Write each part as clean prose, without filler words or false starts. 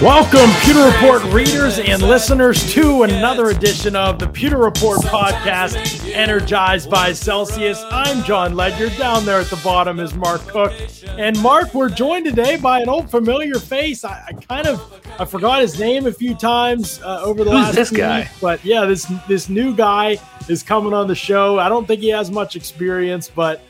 Welcome, Pewter Report readers and listeners, to another edition of the Pewter Report podcast, energized by Celsius. I'm John Ledger. Down there at the bottom is Mark Cook. And Mark, we're joined today by an old familiar face. I forgot his name a few times over the last few weeks. But yeah, this new guy is coming on the show. I don't think he has much experience, but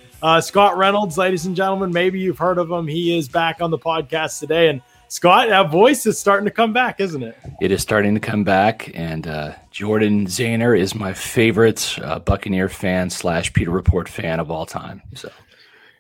Scott Reynolds, ladies and gentlemen, maybe you've heard of him. He is back on the podcast today. And Scott, that voice is starting to come back, isn't it? It is starting to come back, and Jordan Zahner is my favorite Buccaneer fan / Pewter Report fan of all time. So,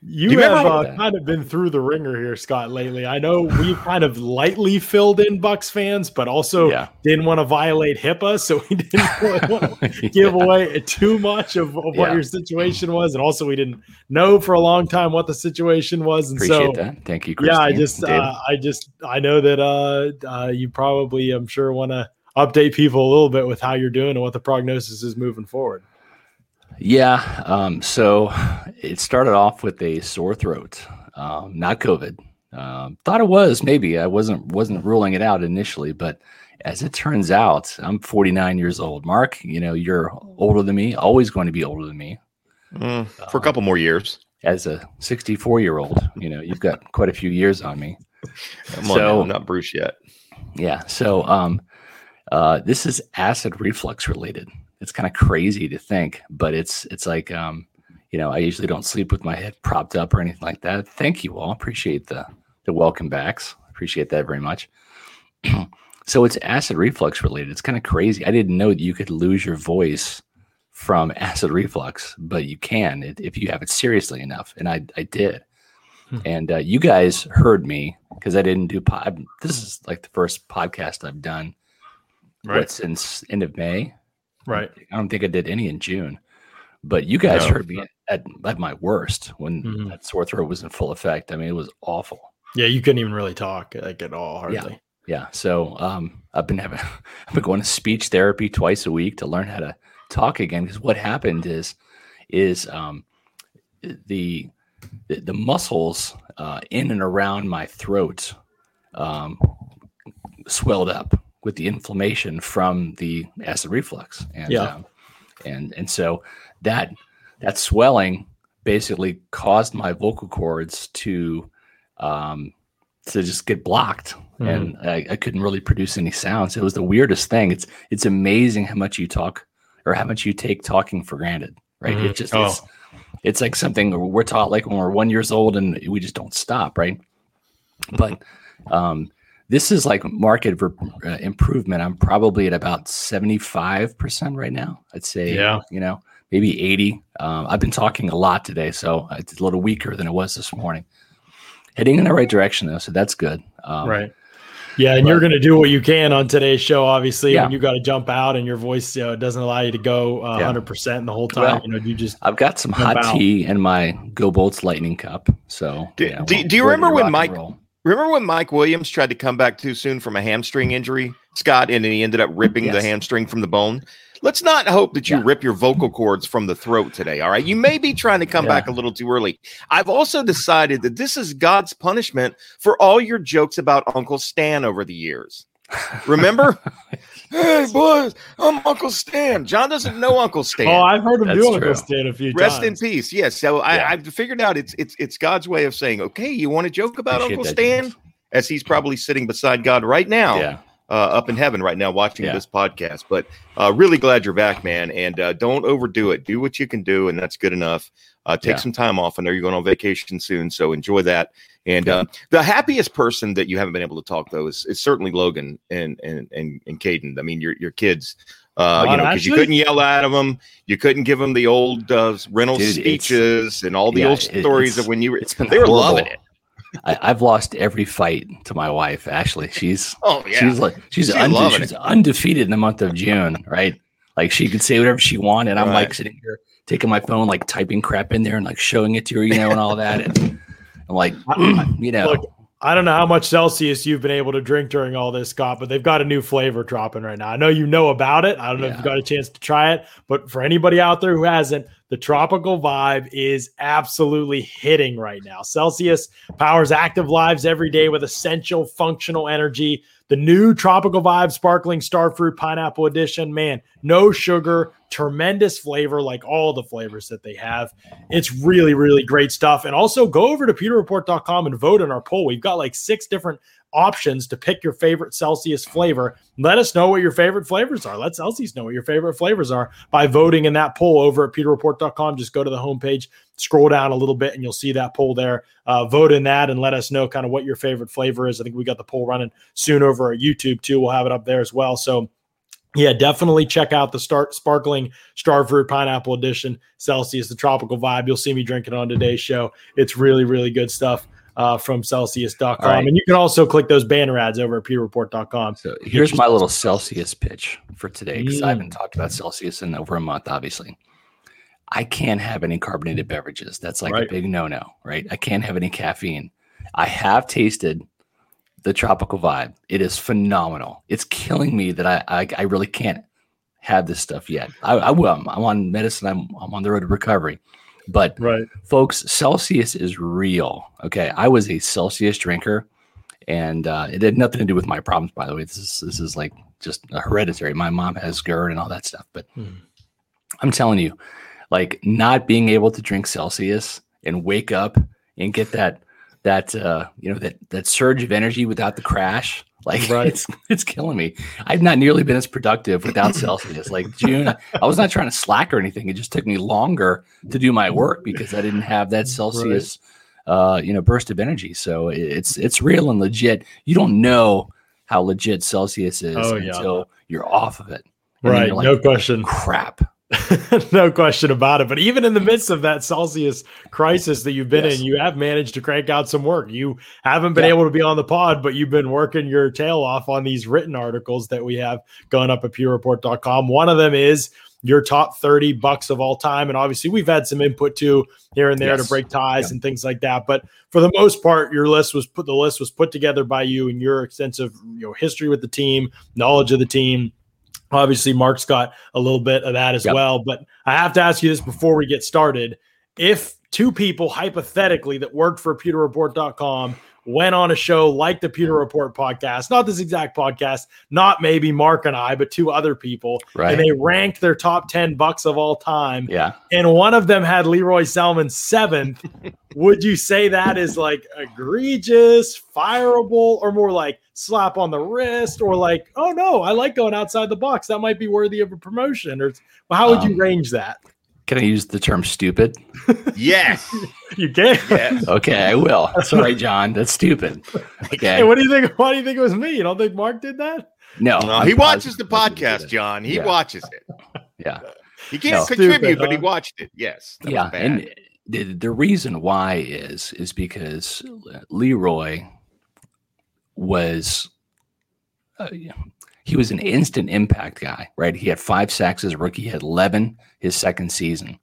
you have kind of been through the ringer here, Scott, lately. I know we've kind of lightly filled in Bucs fans, but also didn't want to violate HIPAA, so we didn't really want to give away too much of what your situation was, and also we didn't know for a long time what the situation was. And appreciate that. Thank you, Christine. Yeah, I know that you probably, I'm sure, want to update people a little bit with how you're doing and what the prognosis is moving forward. Yeah. So it started off with a sore throat, not COVID. Thought it was, maybe. I wasn't ruling it out initially, but as it turns out, I'm 49 years old. Mark, you know, you're older than me, always going to be older than me. For a couple more years. As a 64-year-old, you know, you've got quite a few years on me. Come on, I'm not Bruce yet. Yeah. So this is acid reflux related. It's kind of crazy to think, but it's like, you know, I usually don't sleep with my head propped up or anything like that. Thank you all. Appreciate the welcome backs. Appreciate that very much. So it's acid reflux related. It's kind of crazy. I didn't know that you could lose your voice from acid reflux, but you can if you have it seriously enough. And I did. And you guys heard me because I didn't do this is like the first podcast I've done since end of May. Right. I don't think I did any in June, but you guys heard me at my worst when that sore throat was in full effect. I mean, it was awful. Yeah, you couldn't even really talk like at all, hardly. Yeah. So I've been going to speech therapy twice a week to learn how to talk again, because what happened is the muscles in and around my throat swelled up with the inflammation from the acid reflux. And, and so that swelling basically caused my vocal cords to just get blocked. And I couldn't really produce any sounds. It was the weirdest thing. It's amazing how much you talk, or how much you take talking for granted, right? It just, it's like something we're taught like when we're 1 year old and we just don't stop. Right. But, this is like market improvement. I'm probably at about 75% right now. I'd say, you know, maybe 80. I've been talking a lot today, so it's a little weaker than it was this morning. Heading in the right direction, though, so that's good. Right. Yeah, and you're going to do what you can on today's show, obviously, when you got to jump out and your voice doesn't allow you to go 100% the whole time. Well, you know, you just I've got some hot tea in my Go Bolts Lightning cup. So do you remember when Mike? Remember when Mike Williams tried to come back too soon from a hamstring injury, Scott, and he ended up ripping the hamstring from the bone? Let's not hope that you rip your vocal cords from the throat today, all right? You may be trying to come back a little too early. I've also decided that this is God's punishment for all your jokes about Uncle Stan over the years. Remember? Hey, boys, I'm Uncle Stan. John doesn't know Uncle Stan. Oh, I've heard him do Uncle Stan a few times. Rest in peace. Yes. So I've figured out it's God's way of saying, okay, you want to joke about Uncle Stan? As he's probably sitting beside God right now, up in heaven right now, watching this podcast. But really glad you're back, man. And don't overdo it. Do what you can do, and that's good enough. Take some time off. I know you're going on vacation soon, so enjoy that. And the happiest person that you haven't been able to talk, though, is certainly Logan and Caden. I mean, your kids, you know, because you couldn't yell at them. You couldn't give them the old Reynolds speeches and all the old stories of when you were – they were loving it. I've lost every fight to my wife, Ashley. She's undefeated in the month of June, right? Like, she could say whatever she wanted. And I'm like sitting here, taking my phone, like typing crap in there and like showing it to her, you know, and all that. And I'm like, you know, look, I don't know how much Celsius you've been able to drink during all this, Scott, but they've got a new flavor dropping right now. I know you know about it. I don't know if you've got a chance to try it, but for anybody out there who hasn't, The tropical vibe is absolutely hitting right now. Celsius powers active lives every day with essential functional energy. The new tropical vibe, Sparkling Starfruit Pineapple Edition. Man, no sugar, tremendous flavor like all the flavors that they have. It's really, really great stuff. And also go over to pewterreport.com and vote in our poll. We've got like 6 different options to pick your favorite Celsius flavor. Let us know what your favorite flavors are. Let Celsius know what your favorite flavors are by voting in that poll over at pewterreport.com. Just go to the homepage, scroll down a little bit, and you'll see that poll there. Vote in that and let us know kind of what your favorite flavor is. I think we got the poll running soon over at YouTube too. We'll have it up there as well. So yeah, definitely check out the Sparkling Starfruit Pineapple Edition Celsius, the tropical vibe. You'll see me drinking on today's show. It's really, really good stuff from Celsius.com. Right. And you can also click those banner ads over at pewterreport.com. So here's my little Celsius pitch for today, because I haven't talked about Celsius in over a month, obviously. I can't have any carbonated beverages. That's like a big no-no, right? I can't have any caffeine. I have tasted the tropical vibe. It is phenomenal. It's killing me that I really can't have this stuff yet. I will. I'm on medicine. I'm on the road to recovery. But folks, Celsius is real. Okay, I was a Celsius drinker, and it had nothing to do with my problems. By the way, this is like just a hereditary. My mom has GERD and all that stuff. But I'm telling you, like not being able to drink Celsius and wake up and get that surge of energy without the crash, like it's killing me. I've not nearly been as productive without Celsius. Like June, I was not trying to slack or anything. It just took me longer to do my work because I didn't have that Celsius, burst of energy. So it's real and legit. You don't know how legit Celsius is until you're off of it. And then you're like, no question. Crap. No question about it. But even in the midst of that Celsius crisis that you've been in, you have managed to crank out some work. You haven't been able to be on the pod, but you've been working your tail off on these written articles that we have gone up at pewreport.com. One of them is your top 30 Bucs of all time. And obviously we've had some input too here and there to break ties and things like that. But for the most part, the list was put together by you and your extensive history with the team, knowledge of the team. Obviously, Mark's got a little bit of that as well, but I have to ask you this before we get started. If 2 people hypothetically that worked for pewterreport.com went on a show like the Pewter Report podcast, not this exact podcast, not maybe Mark and I, but 2 other people, and they ranked their top 10 Bucs of all time, and one of them had Lee Roy Selmon 7th, would you say that is like egregious, fireable, or more like slap on the wrist, or like, oh no, I like going outside the box, that might be worthy of a promotion? Or how would you range that? Can I use the term stupid? Yes. You can? Yes. Okay, I will. Sorry, John. That's stupid. Okay. Hey, what do you think? Why do you think it was me? You don't think Mark did that? No, he watches the podcast, John. He watches it. Yeah. He can't contribute, stupid, but he watched it. Yes. Yeah. And the reason why is because Leroy was he was an instant impact guy, right? He had 5 sacks as a rookie. He had 11 his second season.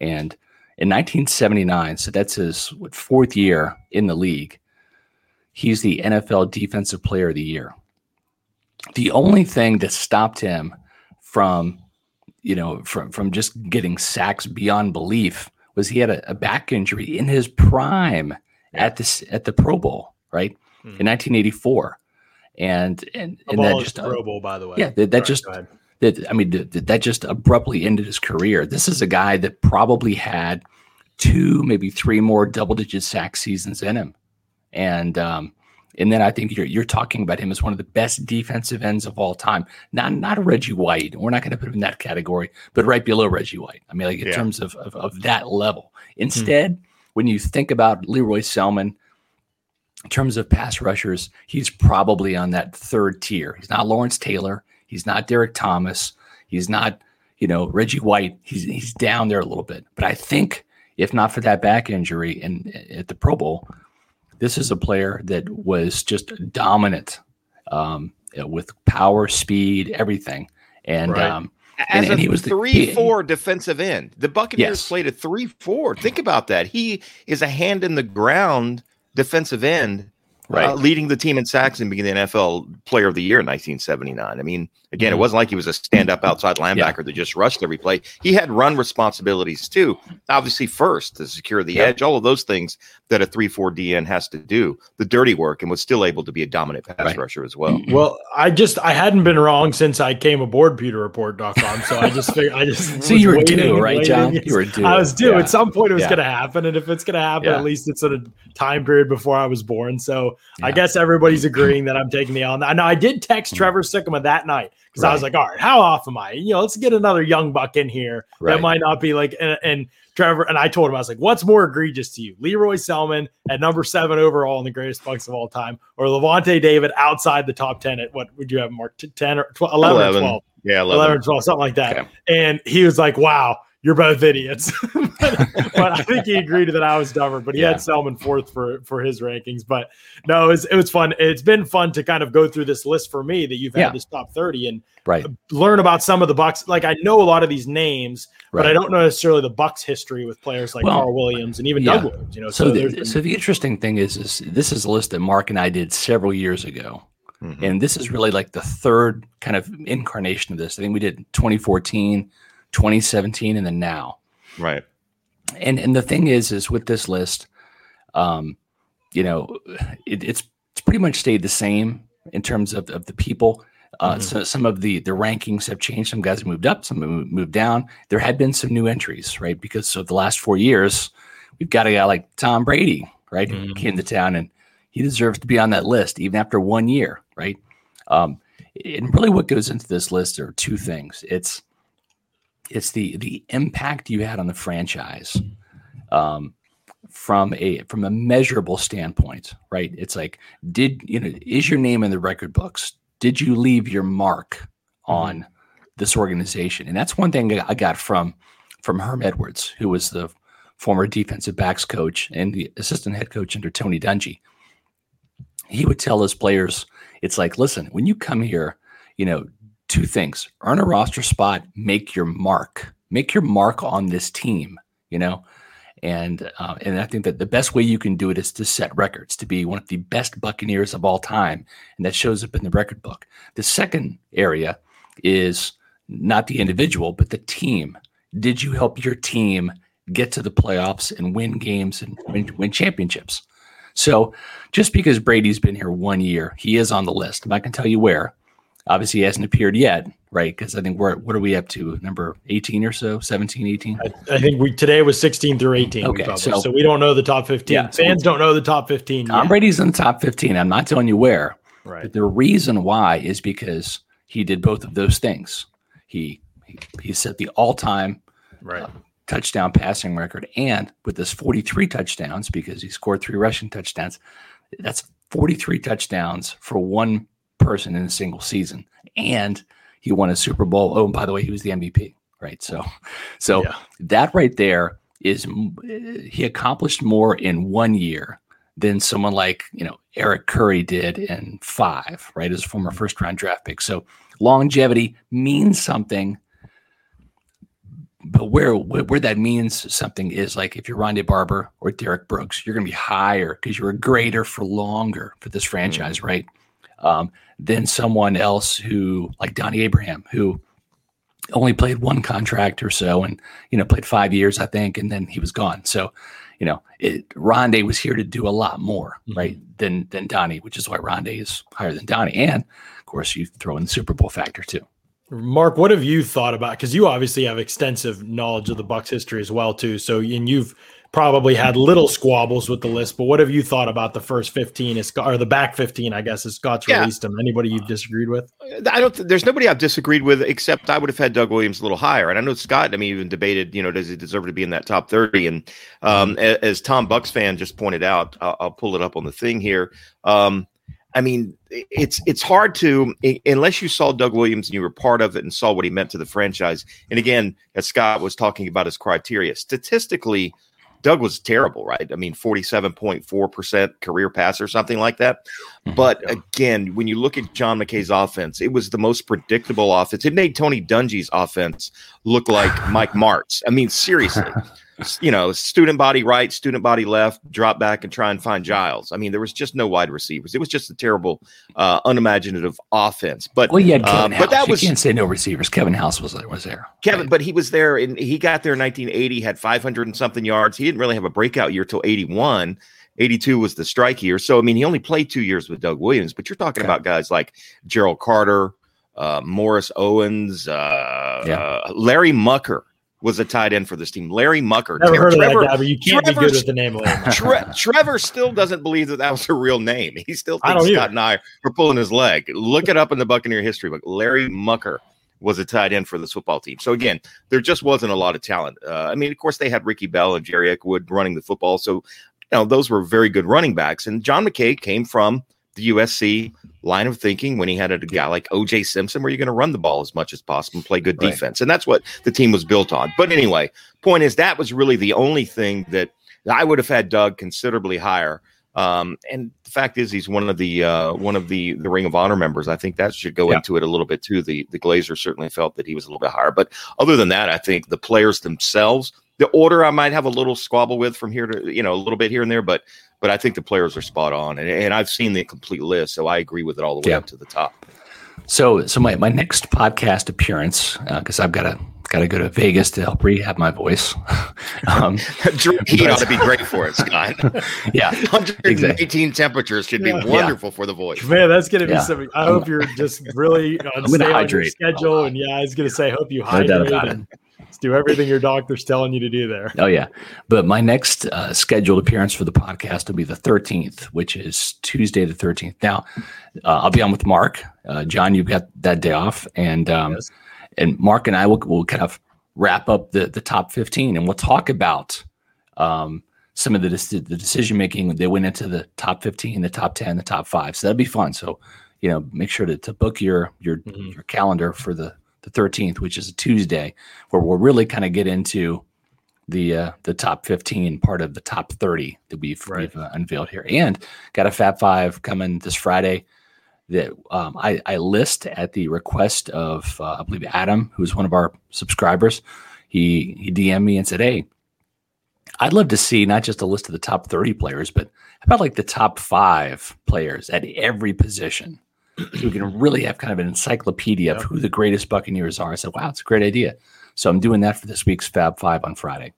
And in 1979, so that's his 4th year in the league, he's the NFL Defensive Player of the Year. The only thing that stopped him from just getting sacks beyond belief was he had a back injury in his prime at the Pro Bowl, right? In 1984. And that just Pro Bowl, by the way. Yeah, that just abruptly ended his career. This is a guy that probably had 2, maybe 3 more double-digit sack seasons in him, and then I think you're talking about him as one of the best defensive ends of all time. Not Reggie White. We're not going to put him in that category, but right below Reggie White. I mean, like in terms of that level. Instead, when you think about Leroy Selmon, in terms of pass rushers, he's probably on that 3rd tier. He's not Lawrence Taylor. He's not Derek Thomas. He's not, Reggie White. He's down there a little bit. But I think if not for that back injury and at the Pro Bowl, this is a player that was just dominant with power, speed, everything. And he was 3-4 defensive end. The Buccaneers played a 3-4. Think about that. He is a hand in the ground defensive end right. Leading the team in sacks and being the NFL Player of the Year in 1979. I mean, again, it wasn't like he was a stand-up outside linebacker that just rushed every play. He had run responsibilities too. Obviously, first to secure the edge, all of those things that a 3-4 DN has to do, the dirty work, and was still able to be a dominant pass rusher as well. Well, I hadn't been wrong since I came aboard PewterReport.com, so I just figured, so you were due, right, John? You were due. I was due. At some point, it was going to happen, and if it's going to happen, at least it's at a time period before I was born. So I guess everybody's agreeing that I'm taking the on. Now, I did text Trevor Sikkema that night because I was like, all right, how off am I? You know, let's get another young buck in here that might not be like. And Trevor and I told him, I was like, what's more egregious to you, Lee Roy Selmon at number 7 overall in the greatest bucks of all time, or Lavonte David outside the top 10 at, what would you have, Mark, 10 or 12, 11 or 12? Yeah, 11 or 12, something like that. Okay. And he was like, wow, you're both idiots. But I think he agreed that I was dumber, but he had Selmon 4th for his rankings. But no, it was fun. It's been fun to kind of go through this list for me that you've had this top 30 and learn about some of the Bucs. Like, I know a lot of these names, but I don't know necessarily the Bucs history with players like Carl Williams and even Doug Williams. You know, so the interesting thing is this is a list that Mark and I did several years ago. Mm-hmm. And this is really like the third kind of incarnation of this. I think we did 2014, 2017, and then now. Right. And the thing is with this list, you know, it's pretty much stayed the same in terms of the people. So some of the rankings have changed. Some guys have moved up, some have moved down. There had been some new entries, right? Because of the last 4 years, we've got a guy like Tom Brady, right? Mm-hmm. He came to town and he deserves to be on that list even after 1 year, right? And really what goes into this list are two things. It's the impact you had on the franchise from a measurable standpoint, right? It's like, is your name in the record books? Did you leave your mark on this organization? And that's one thing I got from Herm Edwards, who was the former defensive backs coach and the assistant head coach under Tony Dungy. He would tell his players, it's like, listen, when you come here, you know, two things: earn a roster spot, make your mark on this team, you know? And I think that the best way you can do it is to set records, to be one of the best Buccaneers of all time. And that shows up in the record book. The second area is not the individual, but the team. Did you help your team get to the playoffs and win games and win championships? So just because Brady's been here 1 year, he is on the list. I'm not going to tell you where. Obviously, he hasn't appeared yet, right? Because I think what are we up to? Number 18 or so, 17, 18? I think today was 16 through 18. Okay, so we don't know the top 15. Yeah, fans don't know the top 15 yet. Tom Brady's in the top 15. I'm not telling you where. Right. But the reason why is because he did both of those things. He set the all-time touchdown passing record, and with this 43 touchdowns, because he scored 3 rushing touchdowns, that's 43 touchdowns for one person in a single season, and he won a Super Bowl. Oh, and by the way, he was the MVP, right? So that right there is, he accomplished more in 1 year than someone like, you know, Eric Curry did in 5, right? His former first round draft pick. So longevity means something, but where that means something is like if you're Rondae Barber or Derek Brooks, you're going to be higher because you were greater for longer for this franchise, right? Then someone else who, like Donnie Abraham, who only played one contract or so and, you know, played 5 years, I think, and then he was gone. So, you know, Rondae was here to do a lot more, right, than Donnie, which is why Rondae is higher than Donnie. And, of course, you throw in the Super Bowl factor too. Mark, what have you thought about? Because you obviously have extensive knowledge of the Bucs history as well too. So, and you've probably had little squabbles with the list, but what have you thought about the first 15 or the back 15, I guess, as Scott's released them? Anybody you've disagreed with? There's nobody I've disagreed with, except I would have had Doug Williams a little higher. And I know Scott, I mean, even debated, you know, does he deserve to be in that top 30? And as Tom Bucks fan just pointed out, I'll pull it up on the thing here. I mean, it's hard to, unless you saw Doug Williams and you were part of it and saw what he meant to the franchise. And again, as Scott was talking about his criteria, statistically, Doug was terrible, right? I mean, 47.4% career passer, something like that. But again, when you look at John McKay's offense, it was the most predictable offense. It made Tony Dungy's offense look like Mike Martz. I mean, seriously. you know, student body right, student body left, drop back and try and find Giles. I mean, there was just no wide receivers. It was just a terrible, unimaginative offense. But well, you had Kevin House. But that was, you can't say no receivers. Kevin House was there. Kevin, right? But he was there, and he got there in 1980, had 500 and something yards. He didn't really have a breakout year till 81. 82 was the strike year. So, I mean, he only played 2 years with Doug Williams, but you're talking about guys like Gerald Carter, Morris Owens, Larry Mucker was a tight end for this team. Larry Mucker. Never heard of that guy, but you can't be good with the name Larry Mucker. Trevor still doesn't believe that that was a real name. He still thinks Scott and I are pulling his leg. Look it up in the Buccaneer history book. Larry Mucker was a tight end for this football team. So, again, there just wasn't a lot of talent. I mean, of course, they had Ricky Bell and Jerry Eckwood running the football, so now, those were very good running backs, and John McKay came from the USC line of thinking when he had a guy like O.J. Simpson, where you're going to run the ball as much as possible and play good defense, and that's what the team was built on. But anyway, point is that was really the only thing that I would have had Doug considerably higher. And the fact is, he's one of the Ring of Honor members. I think that should go into it a little bit too. The Glazers certainly felt that he was a little bit higher, but other than that, I think the players themselves. The order I might have a little squabble with from here to, you know, a little bit here and there, but I think the players are spot on, and I've seen the complete list, so I agree with it all the way up to the top. So my next podcast appearance, because I've got to go to Vegas to help rehab my voice. He ought to be great for it, Scott. 118 temperatures should be wonderful for the voice. Man, that's going to be something. I hope you're just really on your schedule, and I was going to say, hope you hydrate. Do everything your doctor's telling you to do there. Oh, yeah. But my next scheduled appearance for the podcast will be the 13th, which is Tuesday the 13th. Now, I'll be on with Mark. John, you've got that day off. And Mark and I will kind of wrap up the top 15, and we'll talk about some of the decision-making that went into the top 15, the top 10, the top 5. So that'll be fun. So, you know, make sure to book your calendar for the 13th, which is a Tuesday, where we'll really kind of get into the top 15 part of the top 30 that we've unveiled here, and got a Fat Five coming this Friday that I list at the request of I believe Adam, who's one of our subscribers. He DM'd me and said, "Hey, I'd love to see not just a list of the top 30 players, but about like the top 5 players at every position." So we can really have kind of an encyclopedia of who the greatest Buccaneers are. I said, wow, it's a great idea. So I'm doing that for this week's Fab Five on Friday.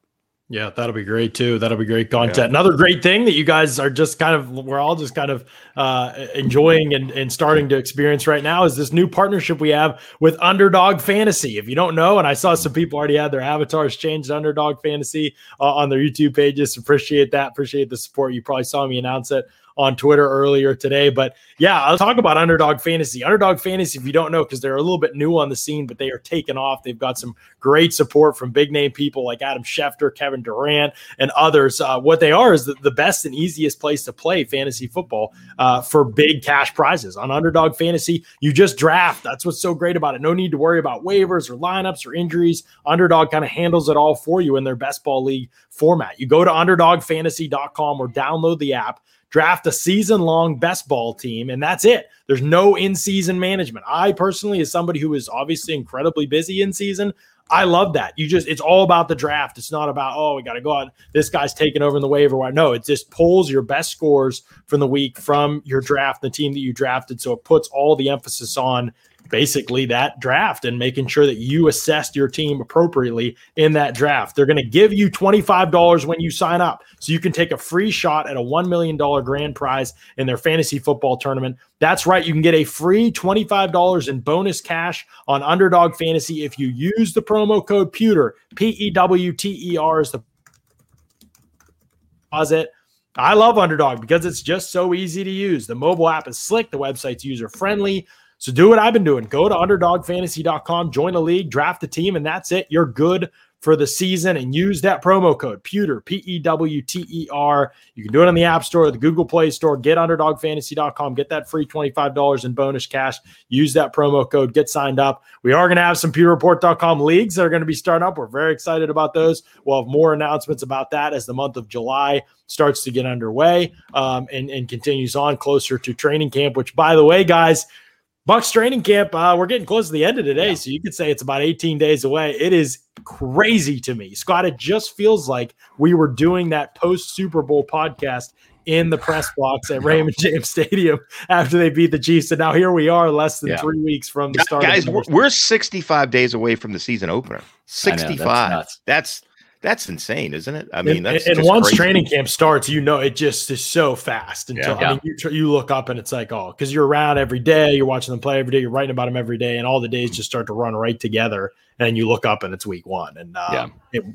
Yeah, that'll be great too. That'll be great content. Yeah. Another great thing that you guys are just kind of, we're all just kind of enjoying and starting to experience right now is this new partnership we have with Underdog Fantasy. If you don't know, and I saw some people already had their avatars changed to Underdog Fantasy on their YouTube pages. Appreciate that. Appreciate the support. You probably saw me announce it on Twitter earlier today, but I'll talk about Underdog Fantasy. Underdog Fantasy, if you don't know, because they're a little bit new on the scene, but they are taking off. They've got some great support from big name people like Adam Schefter, Kevin Durant, and others. What they are is the best and easiest place to play fantasy football for big cash prizes. On Underdog Fantasy, you just draft. That's what's so great about it. No need to worry about waivers or lineups or injuries. Underdog kind of handles it all for you in their best ball league format. You go to underdogfantasy.com or download the app. Draft a season-long best ball team, and that's it. There's no in-season management. I personally, as somebody who is obviously incredibly busy in season, I love that. It's all about the draft. It's not about, we got to go out. This guy's taking over in the waiver. No, it just pulls your best scores from the week from your draft, the team that you drafted. So it puts all the emphasis on basically that draft and making sure that you assessed your team appropriately in that draft. They're going to give you $25 when you sign up, so you can take a free shot at a $1 million grand prize in their fantasy football tournament. That's right. You can get a free $25 in bonus cash on Underdog Fantasy if you use the promo code Pewter, P-E-W-T-E-R is the deposit. I love Underdog because it's just so easy to use. The mobile app is slick. The website's user-friendly. So do what I've been doing. Go to underdogfantasy.com, join a league, draft a team, and that's it. You're good for the season, and use that promo code Pewter, P-E-W-T-E-R. You can do it on the App Store, the Google Play Store. Get underdogfantasy.com. Get that free $25 in bonus cash. Use that promo code. Get signed up. We are going to have some pewterreport.com leagues that are going to be starting up. We're very excited about those. We'll have more announcements about that as the month of July starts to get underway and continues on closer to training camp, which, by the way, guys, Bucks training camp, we're getting close to the end of today, so you could say it's about 18 days away. It is crazy to me, Scott. It just feels like we were doing that post-Super Bowl podcast in the press box at Raymond James Stadium after they beat the Chiefs. And now here we are less than 3 weeks from the start. Guys, we're 65 days away from the season opener. 65. Know, that's insane, isn't it? I mean, that's and once crazy. Training camp starts, you know, it just is so fast. Until I mean, you look up and it's like, oh, because you're around every day, you're watching them play every day, you're writing about them every day, and all the days just start to run right together. And you look up and it's week one, and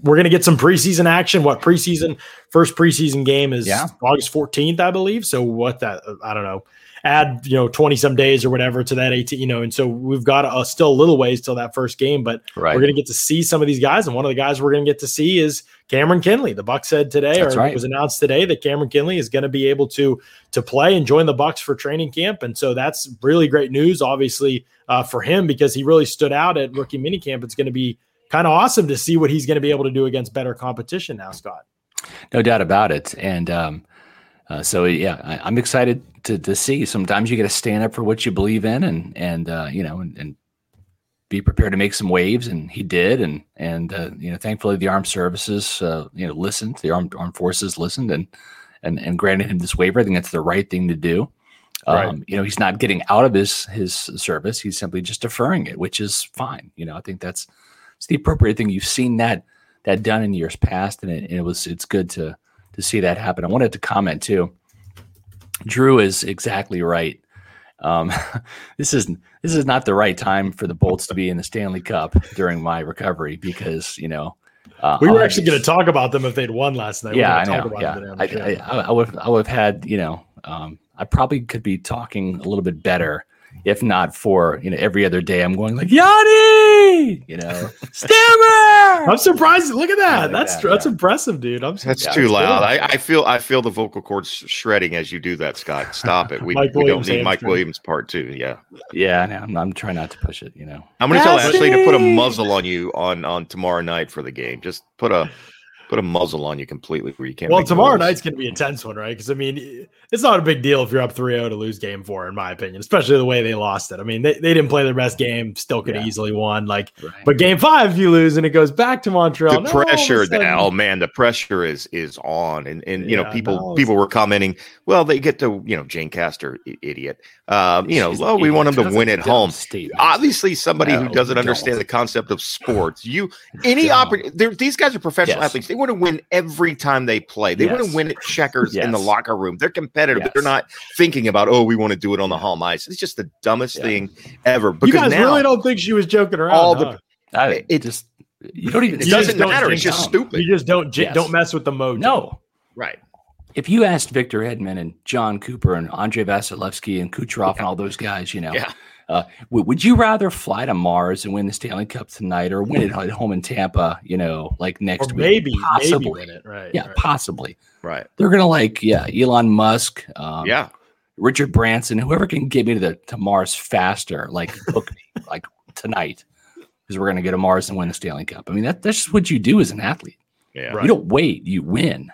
we're gonna get some preseason action. What preseason? First preseason game is August 14th, I believe. So what that I don't know. Add 20 some days or whatever to that 18, and so we've got still a little ways till that first game, but we're going to get to see some of these guys, and one of the guys we're going to get to see is Cameron Kinley. The Bucs said today, it was announced today, that Cameron Kinley is going to be able to play and join the Bucs for training camp, and so that's really great news, obviously for him, because he really stood out at rookie minicamp. It's going to be kind of awesome to see what he's going to be able to do against better competition now, Scott. No doubt about it, and I'm excited to see. Sometimes you got to stand up for what you believe in, and be prepared to make some waves. And he did, and thankfully the armed services, listened. The armed forces listened and granted him this waiver. I think that's the right thing to do. He's not getting out of his service. He's simply just deferring it, which is fine. I think it's the appropriate thing. You've seen that done in years past, and it's good to see that happen. I wanted to comment too. Drew is exactly right. This is not the right time for the Bolts to be in the Stanley Cup during my recovery, because we were actually going to talk about them if they'd won last night. Yeah, we were talk about them today. I would have had I probably could be talking a little bit better if not for every other day I'm going like Yanni, Stammer. I'm surprised. Look at that. That's impressive, dude. That's too loud. I feel the vocal cords shredding as you do that, Scott. Stop it. We don't need Mike Williams part two. Yeah. Yeah. No, I'm trying not to push it. I'm going to tell Ashley to put a muzzle on you on tomorrow night for the game. Just put a muzzle on you completely where you can't. Well, tomorrow night's going to be an intense one, right? Because, it's not a big deal if you're up 3-0 to lose game 4, in my opinion, especially the way they lost it. They didn't play their best game, still could have easily won. But game 5, if you lose and it goes back to Montreal. The pressure now, the pressure is on. And people were commenting, well, they get to, Jane Castor, idiot. We want them to win at home. Obviously, somebody who doesn't understand the concept of sports. These guys are professional athletes. They want to win every time they play. They want to win at checkers in the locker room. They're competitive. Yes. They're not thinking about, we want to do it on the home ice. It's just the dumbest thing ever. Because you guys really don't think she was joking around. It doesn't matter. It's just stupid. You just don't mess with the mojo. No, right. If you asked Victor Hedman and John Cooper and Andre Vasilevsky and Kucherov and all those guys, would you rather fly to Mars and win the Stanley Cup tonight, or win it at home in Tampa, next week? Maybe win it, right? Yeah, right. Possibly. Right. They're going to Elon Musk, Richard Branson, whoever can get me to Mars faster, book me, tonight, because we're going to go to Mars and win the Stanley Cup. That's just what you do as an athlete. Yeah. Right. You don't wait, you win.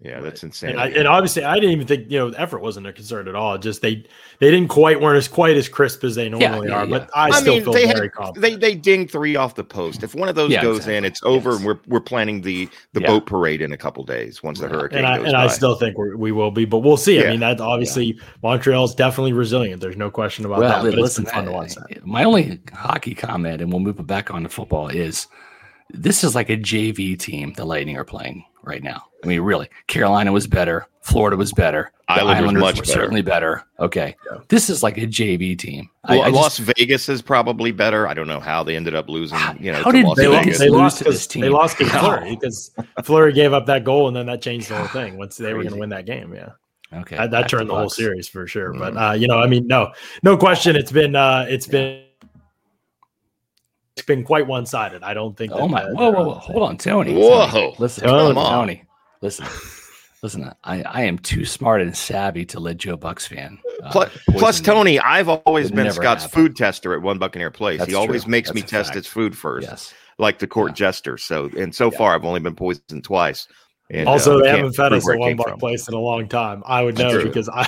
Yeah, that's insane. And obviously, I didn't even think the effort wasn't a concern at all. Just they didn't weren't as quite as crisp as they normally are. Yeah. But I feel very confident. They ding 3 off the post. If one of those goes in, it's over, and we're planning the boat parade in a couple days once the hurricane goes by. I still think we will be, but we'll see. Yeah. That obviously Montreal's definitely resilient. There's no question about that. But it's fun to watch that. My only hockey comment, and we'll move it back on to football, is this is like a JV team the Lightning are playing right now. Really, Carolina was better. Florida was better. Islanders were better. Certainly better. Okay. Yeah. This is like a JV team. Well, Las Vegas is probably better. I don't know how they ended up losing. How did they lose to this team? They lost to Fleury because Fleury gave up that goal, and then that changed the whole thing once they were going to win that game. Yeah. Okay. That turned the whole series for sure. Mm-hmm. But, no question. It's been quite one-sided. I don't think. Whoa. Hold on, Tony. Whoa. Listen, Tony. Listen. I am too smart and savvy to let Joe Bucks fan. Plus, Tony, I've always been Scott's food tester at One Buccaneer Place. He always makes me test his food first, like the court jester. So far, I've only been poisoned twice. And, also, they haven't fed us a one-buck place in a long time. I would know because I,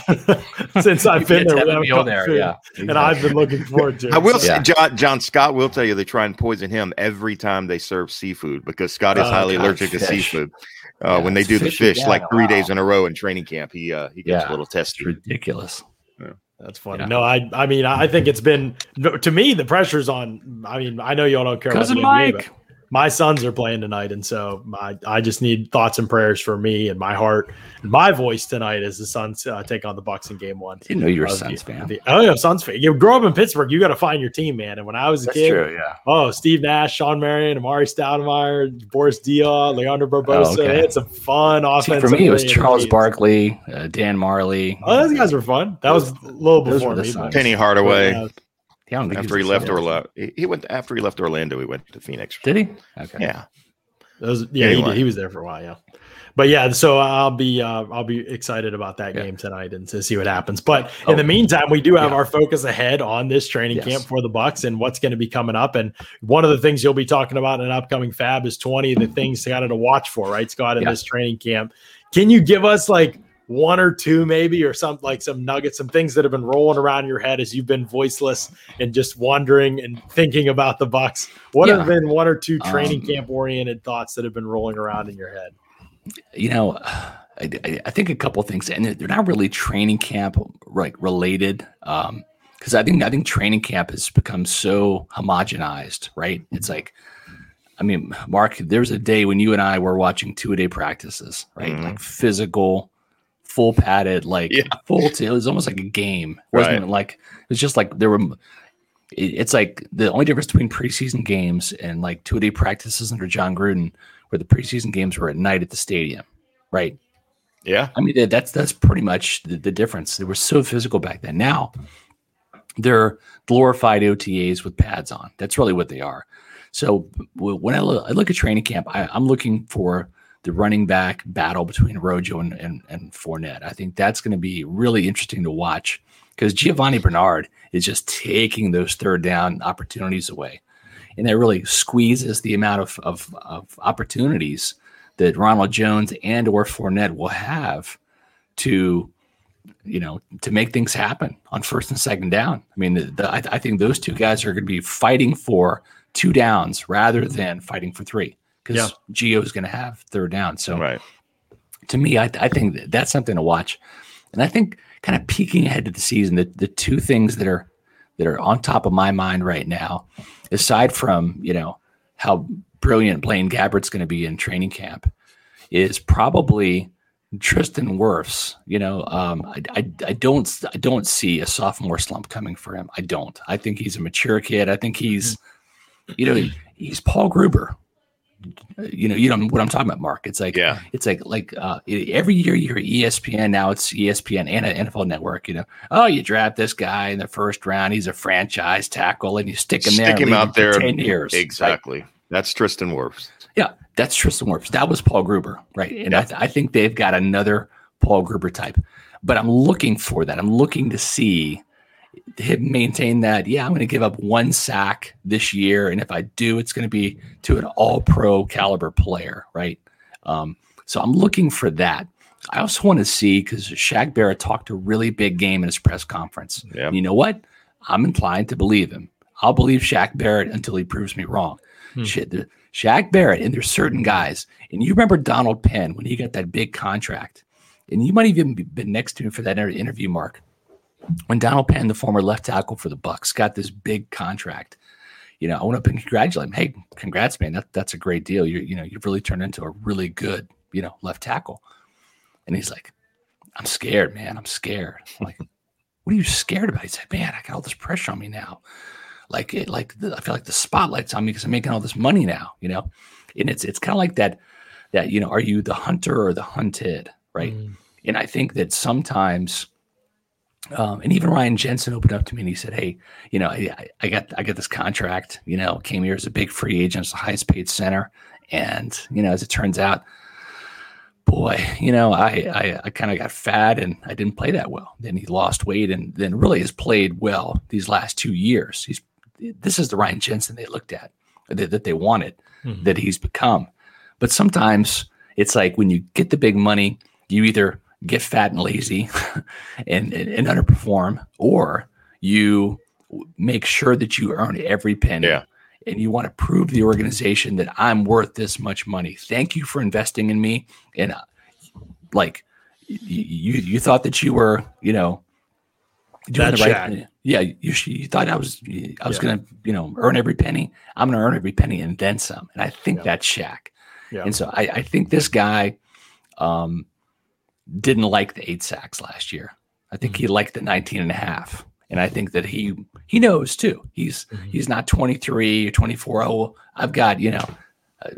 since I've been there, we haven't there food, yeah, exactly. And I've been looking forward to it. I will say, John Scott will tell you they try and poison him every time they serve seafood because Scott is highly allergic to seafood. When they do the fish like 3 days in a row in training camp, he gets a little testy. Ridiculous. Yeah. That's funny. Yeah. No, I mean, I think it's been to me the pressure's on. I mean, I know y'all don't care about Mike. My sons are playing tonight, and so I just need thoughts and prayers for me and my heart and my voice tonight as the Suns take on the Bucks in Game 1. You know you're a Suns fan. Suns fan. You grow up in Pittsburgh, you got to find your team, man. And when I was a kid, true, yeah. Steve Nash, Sean Marion, Amari Stoudemire, Boris Diaw, Leandro Barbosa. Oh, okay. They had some fun offensive. For me, it was Charles Barkley, Dan Marley. Oh, those guys were fun. That was a little before me. Penny Hardaway. After he left Orlando, he went. After he left Orlando, he went to Phoenix. Did he? Okay. Yeah. He was there for a while. Yeah. But yeah, so I'll be excited about that game tonight and to see what happens. But in the meantime, we do have our focus ahead on this training camp for the Bucks and what's going to be coming up. And one of the things you'll be talking about in an upcoming Fab is 20 the things you got to watch for, right, Scott, in this training camp. Can you give us like one or two maybe, or something like some nuggets, some things that have been rolling around your head as you've been voiceless and just wondering and thinking about the Bucks? What have been one or two training camp oriented thoughts that have been rolling around in your head? You know, I think a couple of things, and they're not really training camp like related. Cause I think training camp has become so homogenized, right? It's like, I mean, Mark, there was a day when you and I were watching 2-a-day practices, right? Mm-hmm. Like physical, full padded, like full. It was almost like a game. It wasn't even like it was just like there were. It's like the only difference between preseason games and like 2-a-day practices under John Gruden, where the preseason games were at night at the stadium, right? Yeah, I mean that's pretty much the difference. They were so physical back then. Now they're glorified OTAs with pads on. That's really what they are. So when I look at training camp, I'm looking for the running back battle between Rojo and Fournette. I think that's going to be really interesting to watch because Giovanni Bernard is just taking those third down opportunities away. And that really squeezes the amount of opportunities that Ronald Jones and or Fournette will have to, you know, to make things happen on first and second down. I mean, I think those two guys are going to be fighting for two downs rather than fighting for three. Because Gio is going to have third down. So to me, I think that's something to watch. And I think kind of peeking ahead to the season, the two things that are on top of my mind right now, aside from, you know, how brilliant Blaine Gabbert's going to be in training camp, is probably Tristan Wirfs. You know, I don't see a sophomore slump coming for him. I don't. I think he's a mature kid. I think he's, you know, he's Paul Gruber. You know what I'm talking about, Mark. It's like, it's like every year you're ESPN. Now it's ESPN and NFL Network. You know, you draft this guy in the first round. He's a franchise tackle, and you stick him out there for 10 years. Exactly. Right? That's Tristan Wirfs. Yeah, that's Tristan Wirfs. That was Paul Gruber, right? And I think they've got another Paul Gruber type. But I'm looking for that. I'm looking to see him maintain that. Yeah, I'm going to give up one sack this year, and if I do, it's going to be to an all-pro caliber player, right? So I'm looking for that. I also want to see, because Shaq Barrett talked a really big game in his press conference. Yep. You know what? I'm inclined to believe him. I'll believe Shaq Barrett until he proves me wrong. Shaq Barrett, and there's certain guys, and you remember Donald Penn when he got that big contract, and you might even been next to him for that interview, Mark. When Donald Penn, the former left tackle for the Bucks, got this big contract, you know, I went up and congratulate him. Hey, congrats, man! That's a great deal. You've really turned into a really good, you know, left tackle. And he's like, "I'm scared, man. I'm scared." I'm like, what are you scared about? He's like, "Man, I got all this pressure on me now. I feel like the spotlight's on me because I'm making all this money now, you know." And it's kind of like that you know, are you the hunter or the hunted, right? Mm. And I think that sometimes. And even Ryan Jensen opened up to me and he said, "Hey, you know, I got this contract, you know, came here as a big free agent, as the highest paid center. And, you know, as it turns out, boy, you know, I kind of got fat and I didn't play that well. Then he lost weight and then really has played well these last 2 years. This is the Ryan Jensen they looked at, that they wanted, that he's become. But sometimes It's like when you get the big money, you either get fat and lazy and underperform, or you make sure that you earn every penny. Yeah. And you want to prove to the organization that I'm worth this much money. Thank you for investing in me. And like you thought that you were, you know, doing the right thing. Yeah, you thought I was going to, you know, earn every penny. I'm going to earn every penny and then some. And I think that's Shaq. Yeah. And so I think this guy didn't like the 8 sacks last year. I think he liked the 19.5. And I think that he knows too. He's not 23 or 24. Oh, I've got, you know,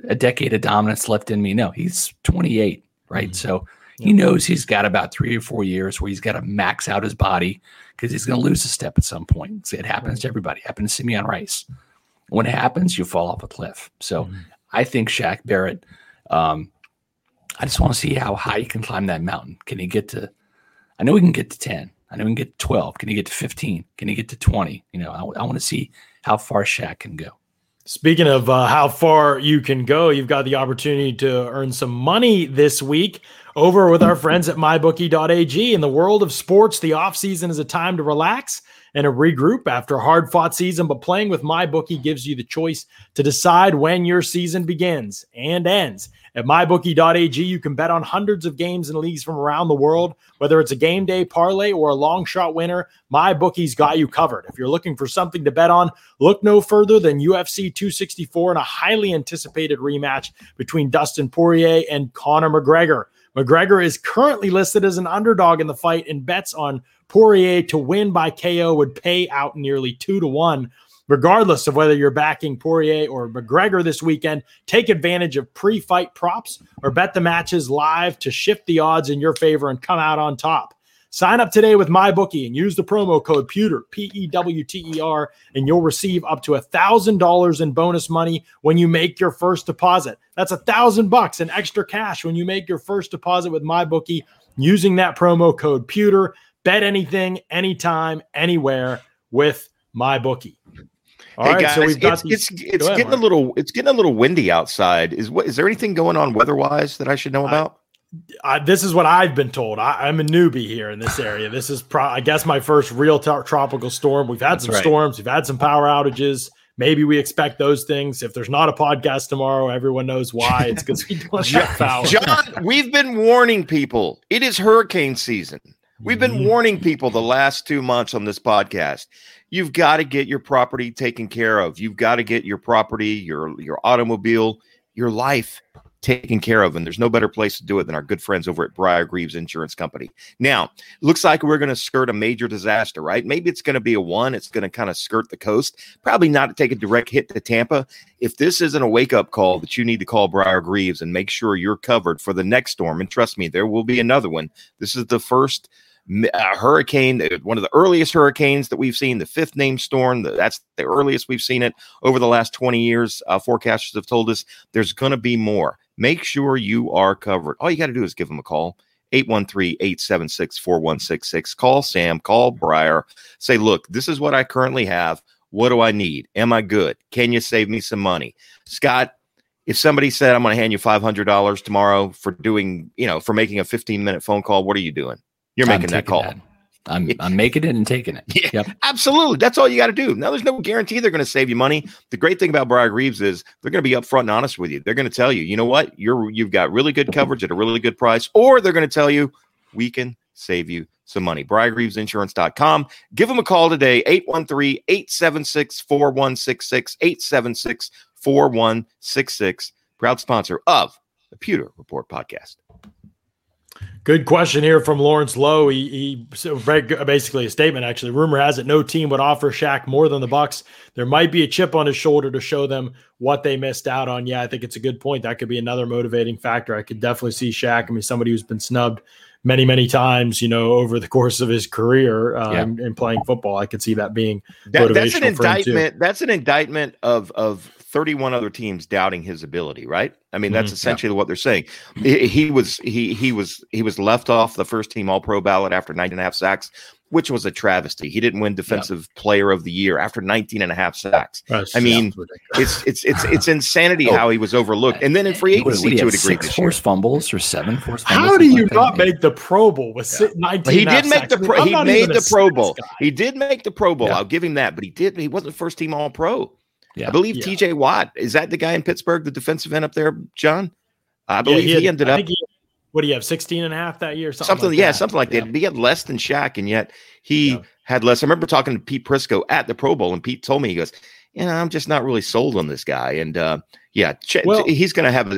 a decade of dominance left in me. No, he's 28, right? So he knows he's got about 3 or 4 years where he's got to max out his body because he's going to lose a step at some point. So it happens to everybody. It happened to Simeon Rice. When it happens, you fall off a cliff. So I think Shaq Barrett, I just want to see how high he can climb that mountain. Can he get to – I know he can get to 10. I know he can get to 12. Can he get to 15? Can he get to 20? You know, I want to see how far Shaq can go. Speaking of how far you can go, you've got the opportunity to earn some money this week over with our friends at mybookie.ag. In the world of sports, the offseason is a time to relax and a regroup after a hard-fought season, but playing with MyBookie gives you the choice to decide when your season begins and ends. At MyBookie.ag, you can bet on hundreds of games and leagues from around the world. Whether it's a game day parlay or a long shot winner, MyBookie's got you covered. If you're looking for something to bet on, look no further than UFC 264 and a highly anticipated rematch between Dustin Poirier and Conor McGregor. McGregor is currently listed as an underdog in the fight, and bets on Poirier to win by KO would pay out nearly 2-1. Regardless of whether you're backing Poirier or McGregor this weekend, take advantage of pre-fight props or bet the matches live to shift the odds in your favor and come out on top. Sign up today with MyBookie and use the promo code Pewter, P-E-W-T-E-R, and you'll receive up to $1,000 in bonus money when you make your first deposit. That's $1,000 in extra cash when you make your first deposit with MyBookie using that promo code Pewter. Bet anything, anytime, anywhere with MyBookie. All right, guys, so we've got it's getting a little windy outside. Is there anything going on weather-wise that I should know about? This is what I've been told. I'm a newbie here in this area. This is, I guess, my first real tropical storm. We've had some storms. We've had some power outages. Maybe we expect those things. If there's not a podcast tomorrow, everyone knows why. It's because we don't have power. John, we've been warning people. It is hurricane season. We've been warning people the last 2 months on this podcast. You've got to get your property taken care of. You've got to get your property, your automobile, your life taken care of, and there's no better place to do it than our good friends over at Briar Greaves Insurance Company. Now, looks like we're going to skirt a major disaster, right? Maybe it's going to be a one. It's going to kind of skirt the coast, probably not take a direct hit to Tampa. If this isn't a wake-up call that you need to call Briar Greaves and make sure you're covered for the next storm, and trust me, there will be another one. This is the first hurricane, one of the earliest hurricanes that we've seen, the fifth named storm. That's the earliest we've seen it over the last 20 years. Forecasters have told us there's going to be more. Make sure you are covered. All you got to do is give them a call, 813-876-4166. Call Sam, call Briar. Say, look, this is what I currently have. What do I need? Am I good? Can you save me some money? Scott, if somebody said, I'm going to hand you $500 tomorrow for doing, you know, for making a 15-minute phone call, what are you doing? You're making that call. I'm making it and taking it. Yeah, yep. Absolutely. That's all you got to do. Now, there's no guarantee they're going to save you money. The great thing about Briar Greaves is they're going to be upfront and honest with you. They're going to tell you, you know what? You've got really good coverage at a really good price, or they're going to tell you, we can save you some money. BriarGreavesInsurance.com. Give them a call today, 813-876-4166, 876-4166. Proud sponsor of the Pewter Report podcast. Good question here from Lawrence Lowe. Basically a statement, actually. Rumor has it no team would offer Shaq more than the Bucs. There might be a chip on his shoulder to show them what they missed out on. Yeah, I think it's a good point. That could be another motivating factor. I could definitely see Shaq. I mean, somebody who's been snubbed many, many times, you know, over the course of his career and playing football. I could see that being motivational. That's an indictment of 31 other teams doubting his ability, right? I mean, that's essentially what they're saying. He was left off the first team All-Pro ballot after 9.5 sacks, which was a travesty. He didn't win Defensive Player of the Year after 19.5 sacks. I mean, it's insanity how he was overlooked. And then in free agency, to a degree, 6 forced fumbles or 7 forced fumbles. How do you not make the Pro Bowl with 19? He did make the Pro Bowl. He did make the Pro Bowl. I'll give him that. But he wasn't first team All-Pro. Yeah. I believe TJ Watt, is that the guy in Pittsburgh, the defensive end up there, John? I believe he ended up. What do you have, 16.5 that year? Something like that. He had less than Shaq, and yet he had less. I remember talking to Pete Prisco at the Pro Bowl, and Pete told me, he goes, "You know, I'm just not really sold on this guy." And he's gonna have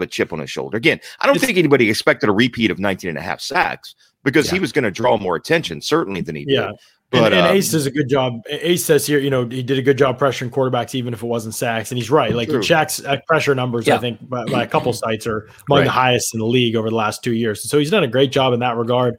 a chip on his shoulder. Again, I don't think anybody expected a repeat of 19.5 sacks because he was going to draw more attention certainly than he did. But, and Ace does a good job. Ace says here, you know, he did a good job pressuring quarterbacks, even if it wasn't sacks. And he's right. Like Shaq's pressure numbers, I think, by a couple sites are among the highest in the league over the last 2 years. So he's done a great job in that regard.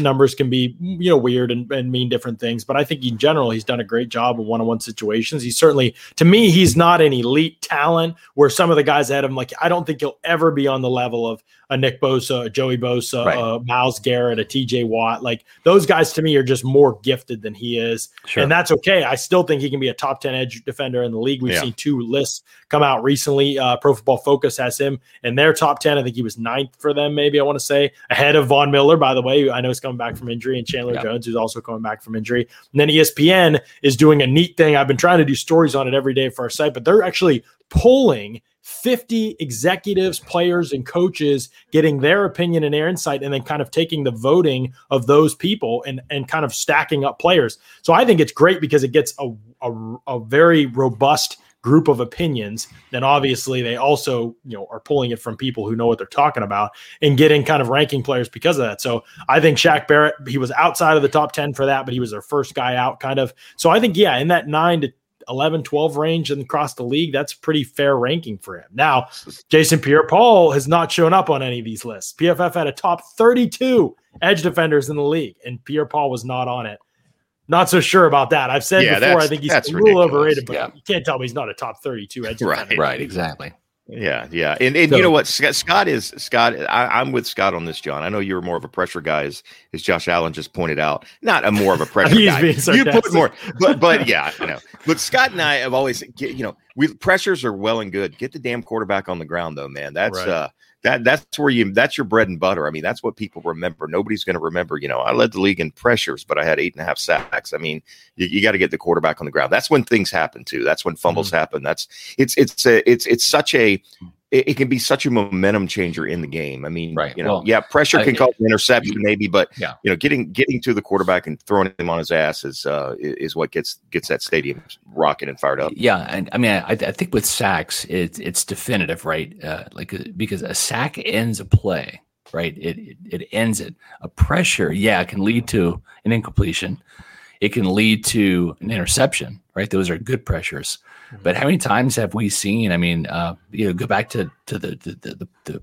Numbers can be, you know, weird and mean different things. But I think in general, he's done a great job in one-on-one situations. He's certainly, to me, he's not an elite talent where some of the guys ahead of him, like, I don't think he'll ever be on the level of a Nick Bosa, a Joey Bosa, a Myles Garrett, a TJ Watt. Like, those guys to me are just more gifted than he is. Sure. And that's okay. I still think he can be a top 10 edge defender in the league. We've seen 2 lists come out recently. Pro Football Focus has him in their top 10. I think he was 9th for them, maybe, I want to say, ahead of Von Miller, by the way. I know he's coming back from injury, and Chandler Jones, who's also coming back from injury. And then ESPN is doing a neat thing. I've been trying to do stories on it every day for our site, but they're actually polling 50 executives, players, and coaches, getting their opinion and their insight, and then kind of taking the voting of those people and kind of stacking up players. So I think it's great because it gets a very robust group of opinions. Then obviously they also, you know, are pulling it from people who know what they're talking about and getting kind of ranking players because of that. So I think Shaq Barrett, he was outside of the top 10 for that, but he was their first guy out kind of. So I think, in that 9 to 11, 12 range and across the league, that's pretty fair ranking for him. Now, Jason Pierre-Paul has not shown up on any of these lists. PFF had a top 32 edge defenders in the league, and Pierre-Paul was not on it. Not so sure about that. I've said before, I think he's a little overrated, but you can't tell me he's not a top 32 edge defender. Right, exactly. Yeah. And so, you know what? Scott. I'm with Scott on this, John. I know you're more of a pressure guy, as Josh Allen just pointed out. Not a more of a pressure guy. You put more, but yeah, I know. But Scott and I have always, you know, pressures are well and good. Get the damn quarterback on the ground, though, man. That's that's your bread and butter. I mean, that's what people remember. Nobody's going to remember, you know, I led the league in pressures, but I had 8.5 sacks. I mean, you got to get the quarterback on the ground. That's when things happen too. That's when fumbles happen. It can be such a momentum changer in the game. I mean, you know, pressure can cause an interception maybe, but you know, getting to the quarterback and throwing him on his ass is what gets that stadium rocking and fired up. Yeah, and I mean, I think with sacks, it's definitive, right? Because a sack ends a play, right? It ends it. A pressure, it can lead to an incompletion. It can lead to an interception, right? Those are good pressures. But how many times have we seen? I mean, go back to the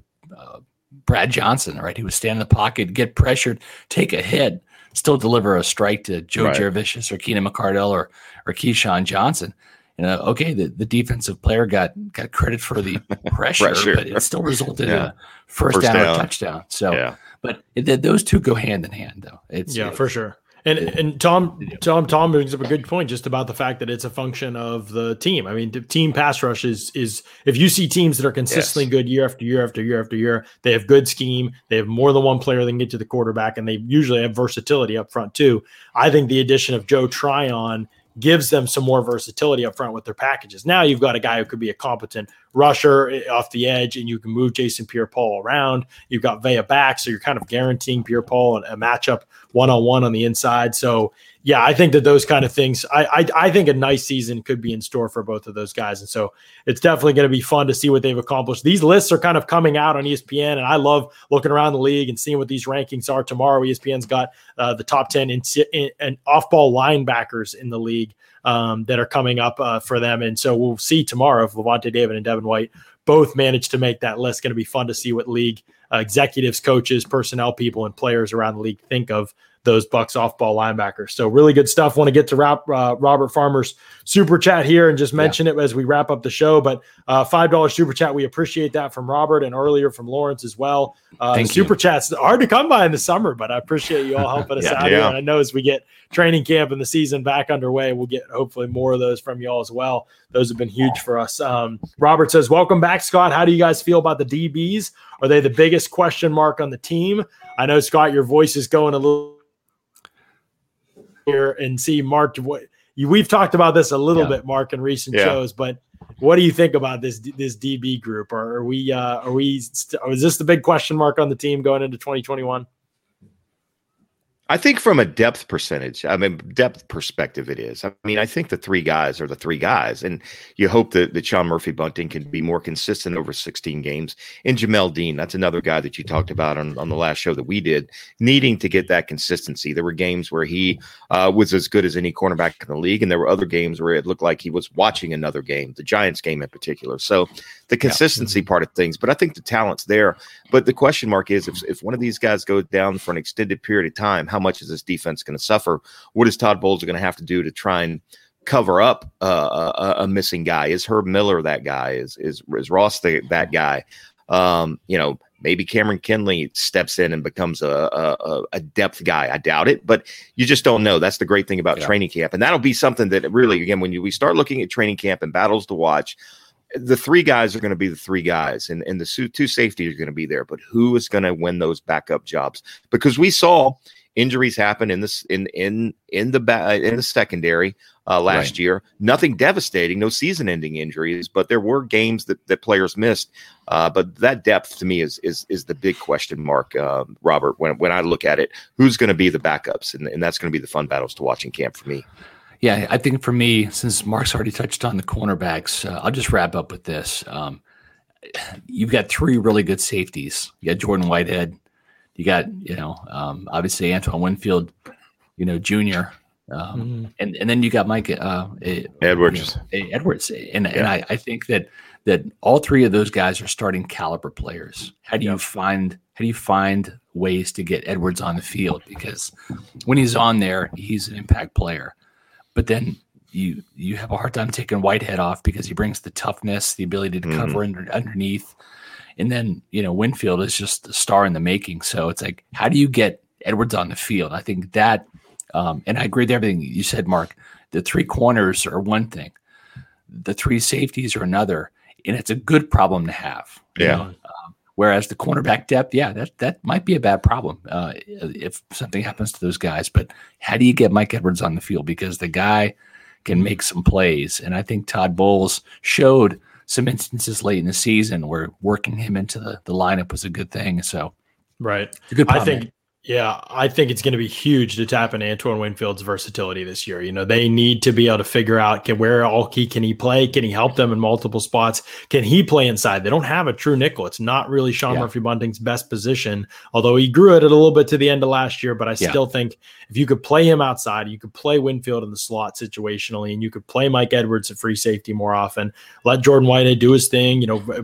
Brad Johnson, right? He would stand in the pocket, get pressured, take a hit, still deliver a strike to Joe Jurevicius or Keenan McCardell or Keyshawn Johnson. You know, okay, the defensive player got credit for the pressure, but it still resulted in a first down or touchdown. So, but those two go hand in hand, though. For sure. And Tom brings up a good point just about the fact that it's a function of the team. I mean, team pass rush is if you see teams that are consistently good year after year after year after year, they have good scheme, they have more than one player that can get to the quarterback, and they usually have versatility up front too. I think the addition of Joe Tryon gives them some more versatility up front with their packages. Now you've got a guy who could be a competent rusher off the edge, and you can move Jason Pierre-Paul around. You've got Vea back, so you're kind of guaranteeing Pierre-Paul a matchup one-on-one on the inside. So, yeah, I think that those kind of things, I think a nice season could be in store for both of those guys. And so it's definitely going to be fun to see what they've accomplished. These lists are kind of coming out on ESPN, and I love looking around the league and seeing what these rankings are. Tomorrow, ESPN's got the top 10 in off-ball linebackers in the league that are coming up for them. And so we'll see tomorrow if Lavonte David and Devin White both managed to make that list. Going to be fun to see what league executives, coaches, personnel people, and players around the league think of those Bucs off-ball linebackers. So really good stuff. Want to get to Robert Farmer's super chat here and just mention it as we wrap up the show. But $5 super chat, we appreciate that from Robert and earlier from Lawrence as well. Super chats hard to come by in the summer, but I appreciate you all helping us out here. And I know as we get training camp and the season back underway, we'll get hopefully more of those from y'all as well. Those have been huge for us. Robert says, welcome back, Scott. How do you guys feel about the DBs? Are they the biggest question mark on the team? I know, Scott, your voice is going a little here and see Mark. We've talked about this a little bit, Mark, in recent shows, but what do you think about this DB group? Is this the big question mark on the team going into 2021? I think from a depth perspective, it is. I mean, I think the three guys are the three guys, and you hope that Sean Murphy-Bunting can be more consistent over 16 games. And Jamel Dean, that's another guy that you talked about on the last show that we did, needing to get that consistency. There were games where he was as good as any cornerback in the league, and there were other games where it looked like he was watching another game, the Giants game in particular. So the consistency part of things, but I think the talent's there. But the question mark is, if one of these guys goes down for an extended period of time, how much is this defense going to suffer? What is Todd Bowles going to have to do to try and cover up a missing guy? Is Herb Miller that guy? Is Ross that guy? Maybe Cameron Kinley steps in and becomes a depth guy. I doubt it, but you just don't know. That's the great thing about training camp, and that'll be something that really, again, when we start looking at training camp and battles to watch, the three guys are going to be the three guys, and the two safeties are going to be there. But who is going to win those backup jobs? Because we saw injuries happen in the secondary last year. Nothing devastating, no season-ending injuries, but there were games that players missed. But that depth to me is the big question mark, Robert. When I look at it, who's going to be the backups, and that's going to be the fun battles to watch in camp for me. Yeah, I think for me, since Mark's already touched on the cornerbacks, I'll just wrap up with this. You've got three really good safeties. You got Jordan Whitehead. You got, obviously Antoine Winfield, Jr. And then you got Mike Edwards. And I think that all three of those guys are starting caliber players. How do you find ways to get Edwards on the field? Because when he's on there, he's an impact player. But then you have a hard time taking Whitehead off because he brings the toughness, the ability to cover underneath. And then, Winfield is just a star in the making. So it's like, how do you get Edwards on the field? I think that, and I agree with everything you said, Mark, the three corners are one thing. The three safeties are another. And it's a good problem to have. Yeah. Whereas the cornerback depth, that might be a bad problem if something happens to those guys. But how do you get Mike Edwards on the field? Because the guy can make some plays. And I think Todd Bowles showed some instances late in the season where working him into the lineup was a good thing. So, it's a good problem. I think it's going to be huge to tap into Antoine Winfield's versatility this year. They need to be able to figure out can he play? Can he help them in multiple spots? Can he play inside? They don't have a true nickel. It's not really Sean Murphy-Bunting's best position, although he grew it a little bit to the end of last year. But I still think if you could play him outside, you could play Winfield in the slot situationally, and you could play Mike Edwards at free safety more often. Let Jordan Whitehead do his thing.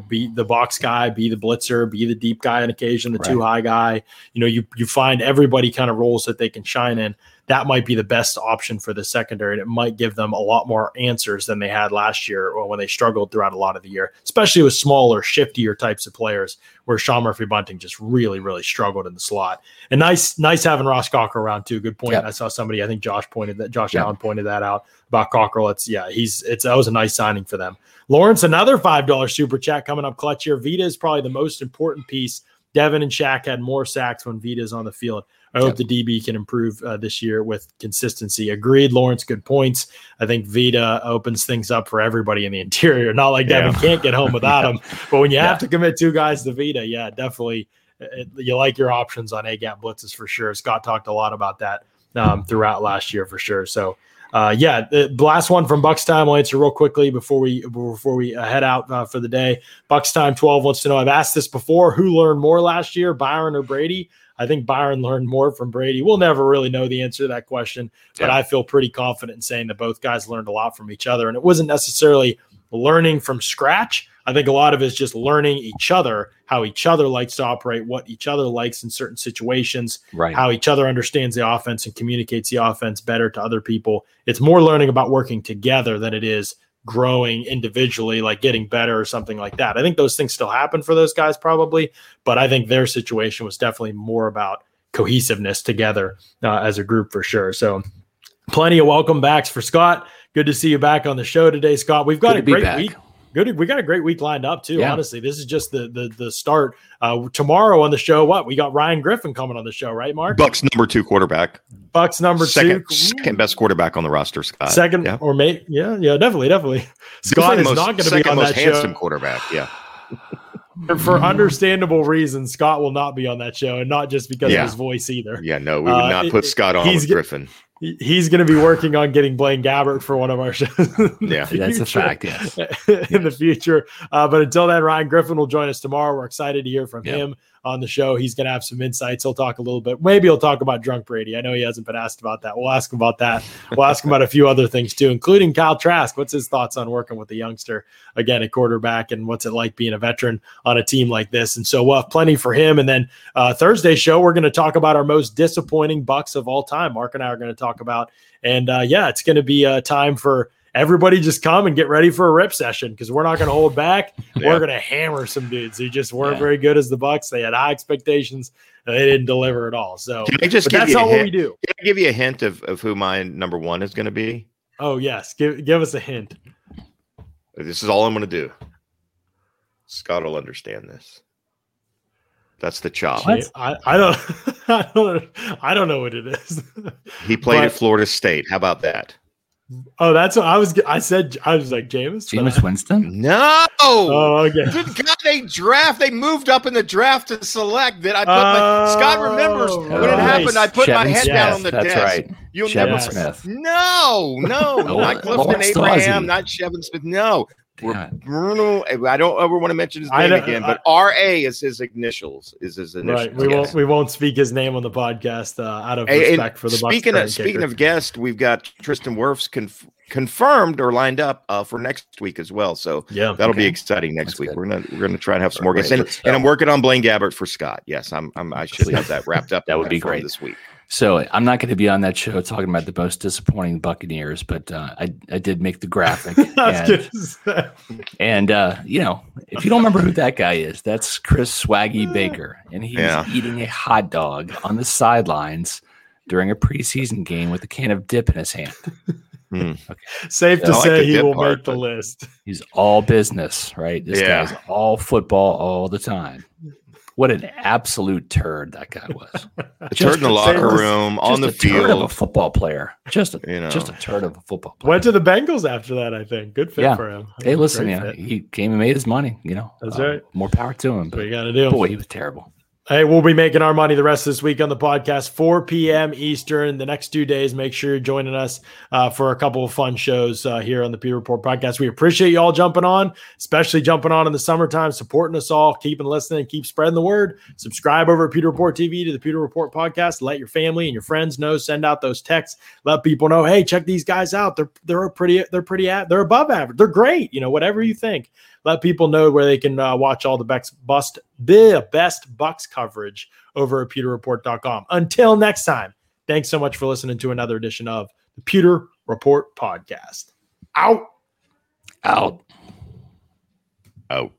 Be the box guy, be the blitzer, be the deep guy on occasion, the too high guy. You find everybody kind of roles that they can shine in. That might be the best option for the secondary, and it might give them a lot more answers than they had last year or when they struggled throughout a lot of the year, especially with smaller, shiftier types of players where Sean Murphy-Bunting just really, really struggled in the slot. And nice having Ross Cockrell around too. Good point. Yep. I saw somebody, I think Josh Allen pointed that out about Cockrell. That was a nice signing for them. Lawrence, another $5 super chat coming up clutch here. Vita is probably the most important piece. Devin and Shaq had more sacks when Vita's on the field. I hope the DB can improve this year with consistency. Agreed, Lawrence, good points. I think Vita opens things up for everybody in the interior. Not like Devin can't get home without him. But when you have to commit two guys to Vita, definitely. You like your options on A-gap blitzes for sure. Scott talked a lot about that throughout last year for sure. So, the last one from Bucks Time. I'll answer real quickly before we head out for the day. Bucks Time 12 wants to know, I've asked this before, who learned more last year, Byron or Brady? I think Byron learned more from Brady. We'll never really know the answer to that question, but I feel pretty confident in saying that both guys learned a lot from each other. And it wasn't necessarily learning from scratch. I think a lot of it is just learning each other, how each other likes to operate, what each other likes in certain situations, right, how each other understands the offense and communicates the offense better to other people. It's more learning about working together than it is growing individually, like getting better or something like that. I think those things still happen for those guys probably, but I think their situation was definitely more about cohesiveness together as a group for sure. So plenty of welcome backs for Scott. Good to see you back on the show today, Scott. We've got a great week. Good. We got a great week lined up too. Yeah. Honestly, this is just the start. Tomorrow on the show, we got Ryan Griffin coming on the show, right, Mark? Bucks #2 quarterback. Bucks #2, second best quarterback on the roster, Scott. Second, yeah. Or mate, yeah, definitely. Scott is not going to be on that show. Second most handsome quarterback, yeah. For understandable reasons, Scott will not be on that show, and not just because of his voice either. Yeah, no, we would not put Scott on with Griffin. He's going to be working on getting Blaine Gabbert for one of our shows. Yeah, that's a fact. Yes. In the future. But until then, Ryan Griffin will join us tomorrow. We're excited to hear from him on the show. He's going to have some insights. He'll talk a little bit. Maybe he'll talk about Drunk Brady. I know he hasn't been asked about that. We'll ask him about that. We'll ask him about a few other things too, including Kyle Trask. What's his thoughts on working with the youngster again at quarterback, and what's it like being a veteran on a team like this? And so we'll have plenty for him. And then Thursday's show, we're going to talk about our most disappointing Bucks of all time. Mark and I are going to talk about. And it's going to be a time for everybody just come and get ready for a rip session, because we're not going to hold back. We're going to hammer some dudes who just weren't very good as the Bucks. They had high expectations. They didn't deliver at all. So that's all we do. Can I give you a hint of who my #1 is going to be? Oh, yes. Give us a hint. This is all I'm going to do. Scott will understand this. That's the Chop. I don't know what it is. He played at Florida State. How about that? Oh, that's what I was like, Jameis Winston? No. Oh, okay. Good God, they moved up in the draft to select that. I put Scott remembers when it happened. I put my head down on the desk. Right. You'll never Smith. No, not Clifton Abraham, not Shevin Smith. No. Bruno, I don't ever want to mention his name again, but R.A. is his initials. Right. We won't speak his name on the podcast out of respect for the Bucs. Speaking of guests, we've got Tristan Wirfs confirmed or lined up for next week as well. So that'll be exciting next week. Good. We're gonna try and have some more guests, and I'm working on Blaine Gabbert for Scott. Yes, I should have that wrapped up. That would be great this week. So I'm not going to be on that show talking about the most disappointing Buccaneers, but I did make the graphic. and if you don't remember who that guy is, that's Chris Swaggy Baker, and he's eating a hot dog on the sidelines during a preseason game with a can of dip in his hand. Okay. Safe to say he will make the list. He's all business, right? This guy's all football all the time. What an absolute turd that guy was! A turd in the locker room, on the field. Turd of a football player, just a turd of a football player. Went to the Bengals after that, I think. Good fit for him. Hey, listen, he came and made his money. That's right. More power to him. But you got to do. Boy, he was terrible. Hey, we'll be making our money the rest of this week on the podcast, 4 p.m. Eastern. The next 2 days, make sure you're joining us for a couple of fun shows here on the Pewter Report podcast. We appreciate you all jumping on, especially jumping on in the summertime, supporting us all, keeping listening, keep spreading the word. Subscribe over at Pewter Report TV to the Pewter Report podcast. Let your family and your friends know. Send out those texts. Let people know, hey, check these guys out. They're above average. They're great. Whatever you think. Let people know where they can watch all the best Bucks coverage over at pewterreport.com. Until next time, thanks so much for listening to another edition of the Pewter Report podcast. Out. Out. Out.